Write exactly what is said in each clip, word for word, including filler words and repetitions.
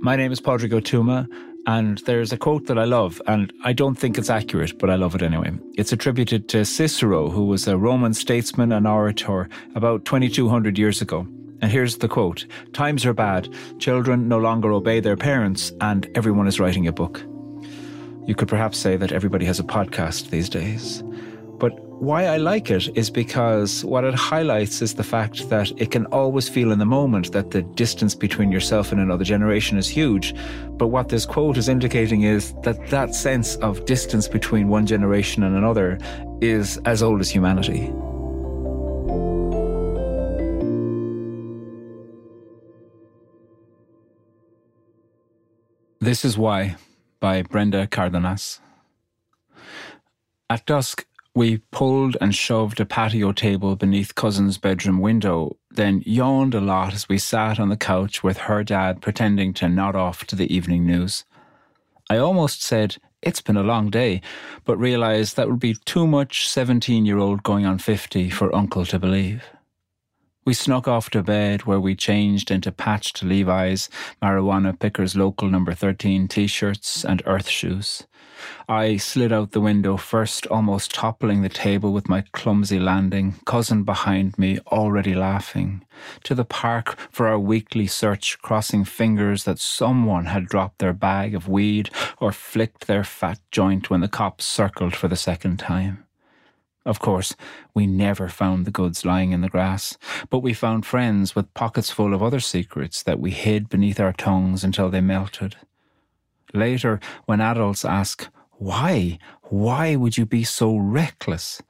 My name is Pádraig Ó Tuama, and there's a quote that I love, and I don't think it's accurate, but I love it anyway. It's attributed to Cicero, who was a Roman statesman and orator about twenty-two hundred years ago. And here's the quote: "Times are bad, children no longer obey their parents, and everyone is writing a book." You could perhaps say that everybody has a podcast these days. But why I like it is because what it highlights is the fact that it can always feel in the moment that the distance between yourself and another generation is huge. But what this quote is indicating is that that sense of distance between one generation and another is as old as humanity. This Is Why by Brenda Cárdenas. At dusk, we pulled and shoved a patio table beneath cousin's bedroom window, then yawned a lot as we sat on the couch with her dad pretending to nod off to the evening news. I almost said, "It's been a long day," but realized that would be too much seventeen-year-old going on fifty for Uncle to believe. We snuck off to bed, where we changed into patched Levi's, Marijuana Pickers Local number thirteen t-shirts and earth shoes. I slid out the window first, almost toppling the table with my clumsy landing, cousin behind me already laughing, to the park for our weekly search, crossing fingers that someone had dropped their bag of weed or flicked their fat joint when the cops circled for the second time. Of course, we never found the goods lying in the grass, but we found friends with pockets full of other secrets that we hid beneath our tongues until they melted. Later, when adults ask, why, why would you be so reckless?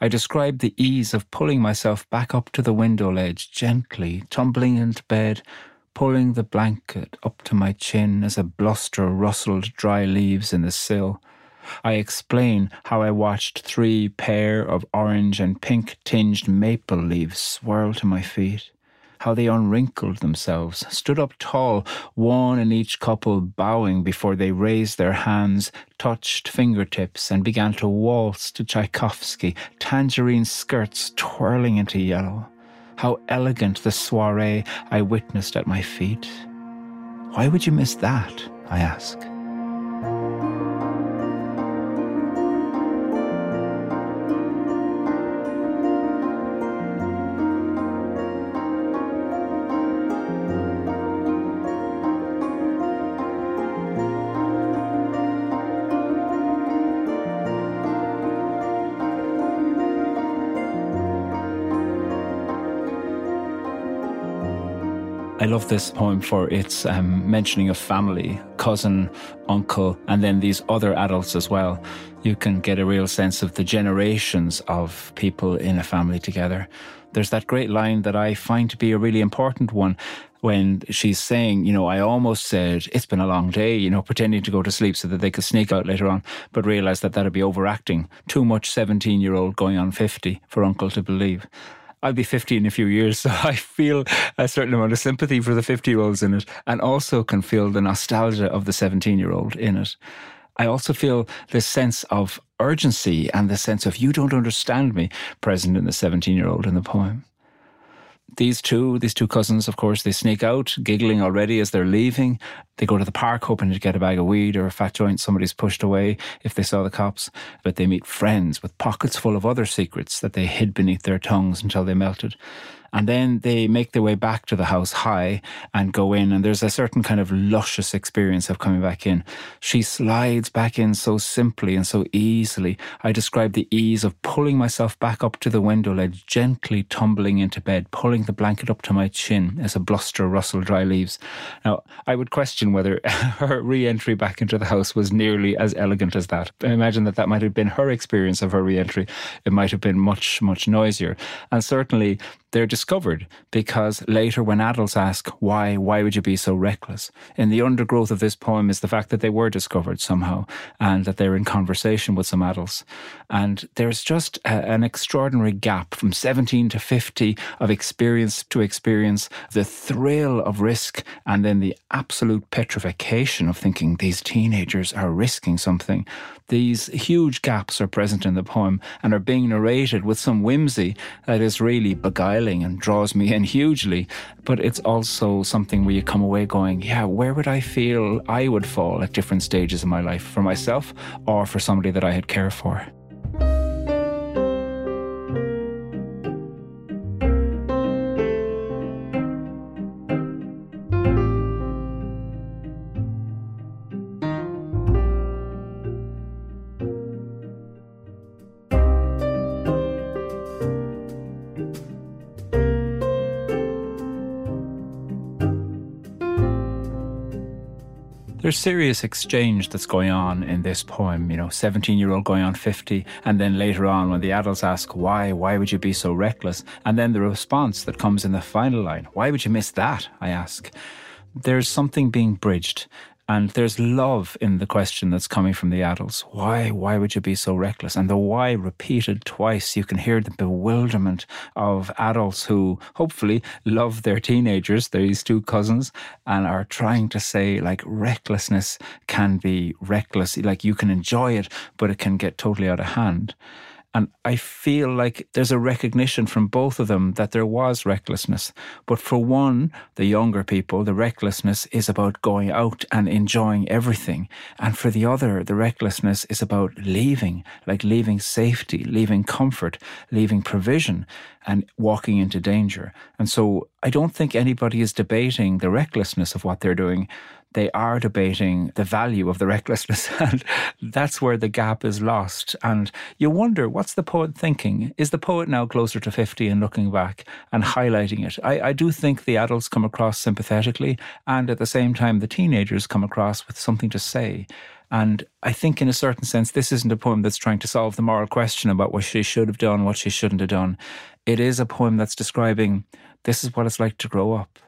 I described the ease of pulling myself back up to the window ledge, gently tumbling into bed, pulling the blanket up to my chin as a bluster rustled dry leaves in the sill. I explain how I watched three pair of orange and pink tinged maple leaves swirl to my feet, how they unwrinkled themselves, stood up tall, one in each couple bowing before they raised their hands, touched fingertips, and began to waltz to Tchaikovsky, tangerine skirts twirling into yellow. How elegant the soiree I witnessed at my feet. "Why would you miss that?" I ask. I love this poem for its um, mentioning of family, cousin, uncle, and then these other adults as well. You can get a real sense of the generations of people in a family together. There's that great line that I find to be a really important one when she's saying, you know, I almost said, "It's been a long day," you know, pretending to go to sleep so that they could sneak out later on, but realized that that'd be overacting. Too much seventeen-year-old going on fifty for Uncle to believe. I'll be fifty in a few years, so I feel a certain amount of sympathy for the fifty-year-olds in it, and also can feel the nostalgia of the seventeen-year-old in it. I also feel this sense of urgency and the sense of "you don't understand me" present in the seventeen-year-old in the poem. These two, these two cousins, of course, they sneak out, giggling already as they're leaving. They go to the park hoping to get a bag of weed or a fat joint somebody's pushed away if they saw the cops. But they meet friends with pockets full of other secrets that they hid beneath their tongues until they melted. And then they make their way back to the house high and go in, and there's a certain kind of luscious experience of coming back in. She slides back in so simply and so easily. I describe the ease of pulling myself back up to the window ledge, gently tumbling into bed, pulling the blanket up to my chin as a bluster rustled dry leaves. Now, I would question whether her re-entry back into the house was nearly as elegant as that. I imagine that that might have been her experience of her re-entry. It might have been much, much noisier. And certainly, they're discovered, because later when adults ask, why, why would you be so reckless? In the undergrowth of this poem is the fact that they were discovered somehow, and that they're in conversation with some adults. And there's just a, an extraordinary gap from seventeen to fifty of experience to experience, the thrill of risk, and then the absolute petrification of thinking these teenagers are risking something. These huge gaps are present in the poem and are being narrated with some whimsy that is really beguiling thrilling and draws me in hugely, but it's also something where you come away going, yeah, where would I feel I would fall at different stages of my life, for myself or for somebody that I had care for. There's serious exchange that's going on in this poem, you know, seventeen-year-old going on fifty, and then later on when the adults ask, why, why would you be so reckless? And then the response that comes in the final line, why would you miss that, I ask. There's something being bridged, and there's love in the question that's coming from the adults. Why, why would you be so reckless? And the why repeated twice, you can hear the bewilderment of adults who hopefully love their teenagers, these two cousins, and are trying to say, like, recklessness can be reckless. Like, you can enjoy it, but it can get totally out of hand. And I feel like there's a recognition from both of them that there was recklessness. But for one, the younger people, the recklessness is about going out and enjoying everything. And for the other, the recklessness is about leaving, like leaving safety, leaving comfort, leaving provision, and walking into danger. And so I don't think anybody is debating the recklessness of what they're doing. They are debating the value of the recklessness, and that's where the gap is lost. And you wonder, what's the poet thinking? Is the poet now closer to fifty and looking back and highlighting it? I, I do think the adults come across sympathetically, and at the same time the teenagers come across with something to say. And I think in a certain sense, this isn't a poem that's trying to solve the moral question about what she should have done, what she shouldn't have done. It is a poem that's describing, this is what it's like to grow up.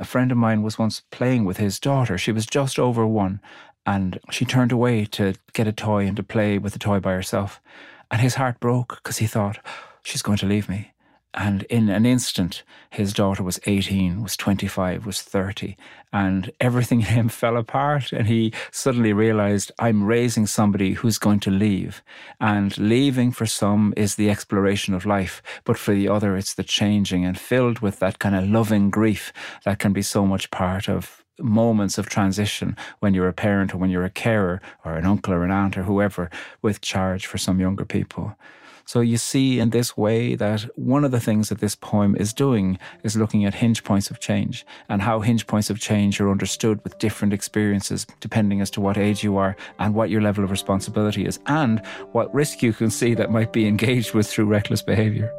A friend of mine was once playing with his daughter. She was just over one, and she turned away to get a toy and to play with the toy by herself. And his heart broke because he thought, she's going to leave me. And in an instant, his daughter was eighteen, was twenty-five, was thirty, and everything in him fell apart. And he suddenly realized, I'm raising somebody who's going to leave. And leaving for some is the exploration of life, but for the other, it's the changing, and filled with that kind of loving grief that can be so much part of moments of transition when you're a parent or when you're a carer or an uncle or an aunt or whoever with charge for some younger people. So you see in this way that one of the things that this poem is doing is looking at hinge points of change, and how hinge points of change are understood with different experiences depending as to what age you are and what your level of responsibility is and what risk you can see that might be engaged with through reckless behaviour.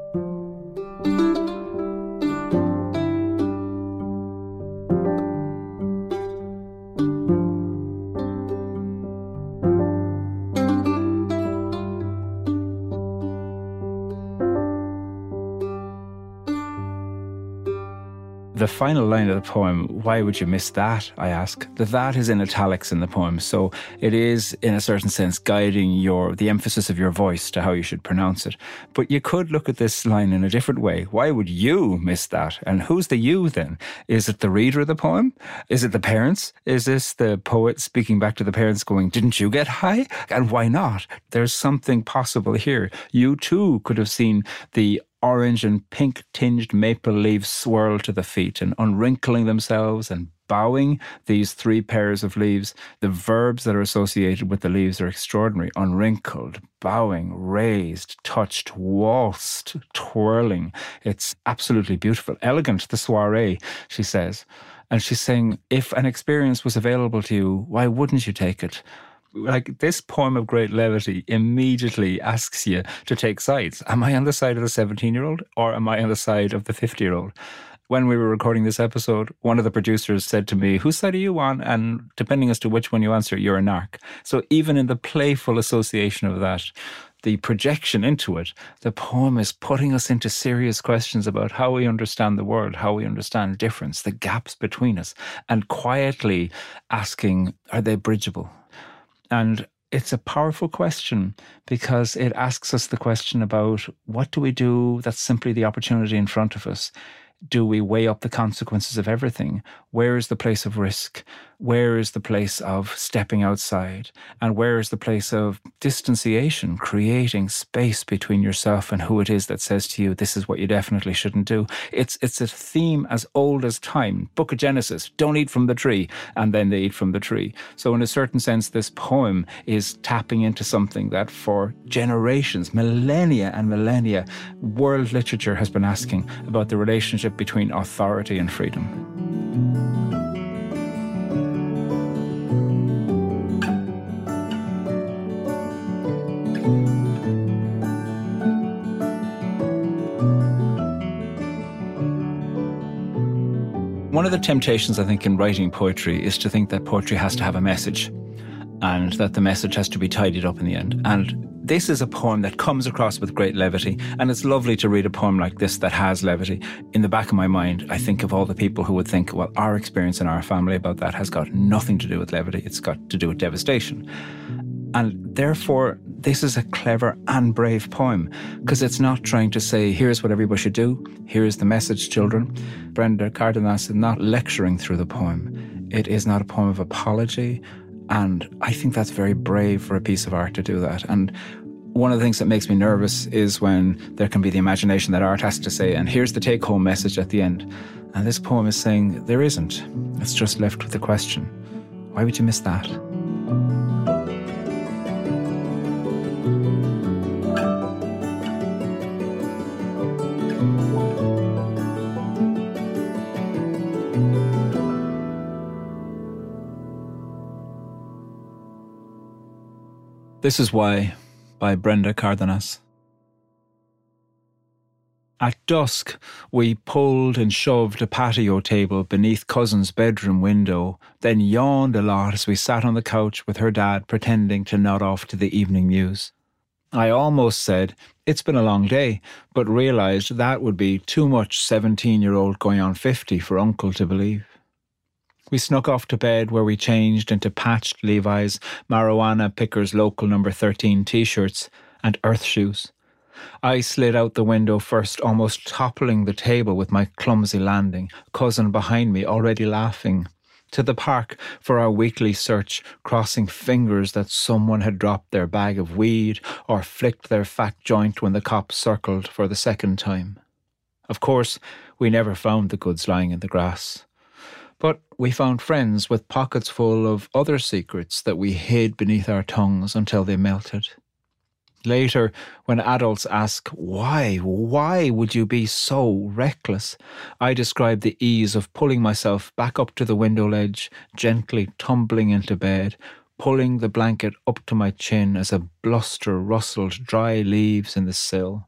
The final line of the poem, why would you miss that, I ask. The that is in italics in the poem, so it is, in a certain sense, guiding your the emphasis of your voice to how you should pronounce it. But you could look at this line in a different way. Why would you miss that? And who's the you then? Is it the reader of the poem? Is it the parents? Is this the poet speaking back to the parents going, didn't you get high? And why not? There's something possible here. You too could have seen the orange and pink tinged maple leaves swirl to the feet and unwrinkling themselves and bowing, these three pairs of leaves. The verbs that are associated with the leaves are extraordinary. Unwrinkled, bowing, raised, touched, waltzed, twirling. It's absolutely beautiful. Elegant, the soiree, she says. And she's saying, if an experience was available to you, why wouldn't you take it? Like, this poem of great levity immediately asks you to take sides. Am I on the side of the seventeen-year-old or am I on the side of the fifty-year-old? When we were recording this episode, one of the producers said to me, whose side are you on? And depending as to which one you answer, you're a narc. So even in the playful association of that, the projection into it, the poem is putting us into serious questions about how we understand the world, how we understand difference, the gaps between us, and quietly asking, are they bridgeable? And it's a powerful question because it asks us the question about, what do we do that's simply the opportunity in front of us? Do we weigh up the consequences of everything? Where is the place of risk? where is the place of stepping outside, and where is the place of distanciation, creating space between yourself and who it is that says to you, this is what you definitely shouldn't do. It's it's a theme as old as time. Book of Genesis, don't eat from the tree, and then they eat from the tree. So in a certain sense, this poem is tapping into something that for generations, millennia and millennia, world literature has been asking about the relationship between authority and freedom. One of the temptations, I think, in writing poetry is to think that poetry has to have a message and that the message has to be tidied up in the end. And this is a poem that comes across with great levity, and it's lovely to read a poem like this that has levity. In the back of my mind, I think of all the people who would think, well, our experience in our family about that has got nothing to do with levity. It's got to do with devastation. And therefore, this is a clever and brave poem, because it's not trying to say, here's what everybody should do, here's the message, children. Brenda Cárdenas is not lecturing through the poem. It is not a poem of apology, and I think that's very brave for a piece of art to do that. And one of the things that makes me nervous is when there can be the imagination that art has to say, and here's the take-home message at the end. And this poem is saying, there isn't. It's just left with the question, why would you miss that? This Is Why, by Brenda Cárdenas. At dusk, we pulled and shoved a patio table beneath cousin's bedroom window, then yawned a lot as we sat on the couch with her dad pretending to nod off to the evening news. I almost said, it's been a long day, but realised that would be too much seventeen-year-old going on fifty for uncle to believe. We snuck off to bed, where we changed into patched Levi's, Marijuana Pickers Local Number thirteen t-shirts and earth shoes. I slid out the window first, almost toppling the table with my clumsy landing, cousin behind me already laughing. To the park for our weekly search, crossing fingers that someone had dropped their bag of weed or flicked their fat joint when the cops circled for the second time. Of course, we never found the goods lying in the grass. But we found friends with pockets full of other secrets that we hid beneath our tongues until they melted. Later, when adults ask, why, why would you be so reckless? I describe the ease of pulling myself back up to the window ledge, gently tumbling into bed, pulling the blanket up to my chin as a bluster rustled dry leaves in the sill.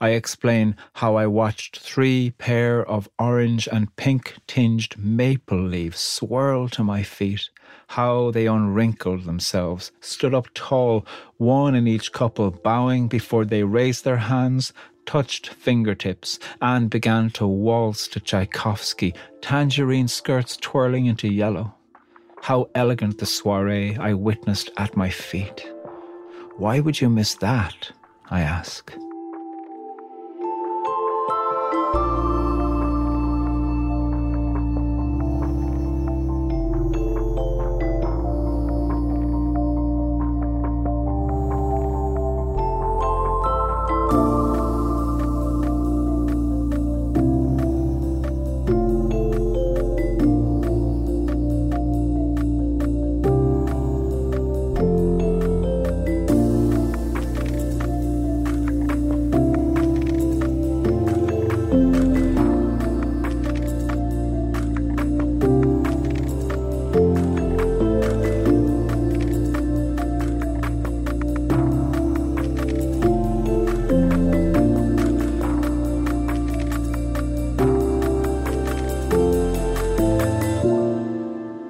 I explain how I watched three pair of orange and pink-tinged maple leaves swirl to my feet, how they unwrinkled themselves, stood up tall, one in each couple, bowing before they raised their hands, touched fingertips, and began to waltz to Tchaikovsky, tangerine skirts twirling into yellow. How elegant the soiree I witnessed at my feet. Why would you miss that? I ask.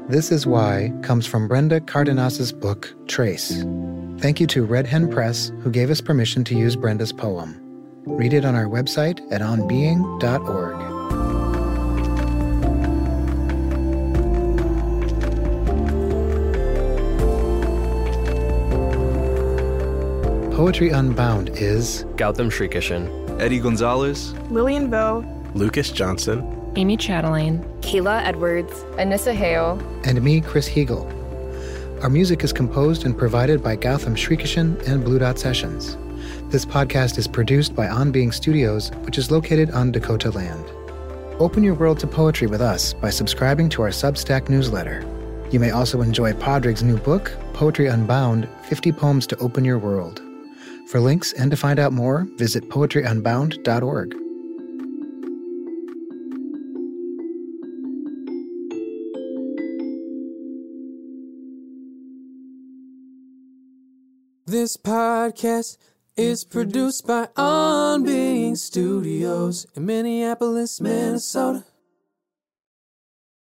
This Is Why comes from Brenda Cárdenas's book, Trace. Thank you to Red Hen Press, who gave us permission to use Brenda's poem. Read it on our website at on being dot org. Poetry Unbound is Gautam Srikishan, Eddie Gonzalez, Lillian Bo, Lucas Johnson, Amy Chatelain, Kayla Edwards, Anissa Hale, and me, Chris Hegel. Our music is composed and provided by Gautam Srikishan and Blue Dot Sessions. This podcast is produced by On Being Studios, which is located on Dakota land. Open your world to poetry with us by subscribing to our Substack newsletter. You may also enjoy Pádraig's new book, Poetry Unbound, fifty Poems to Open Your World. For links and to find out more, visit poetry unbound dot org. This podcast is produced by On Being Studios in Minneapolis, Minnesota.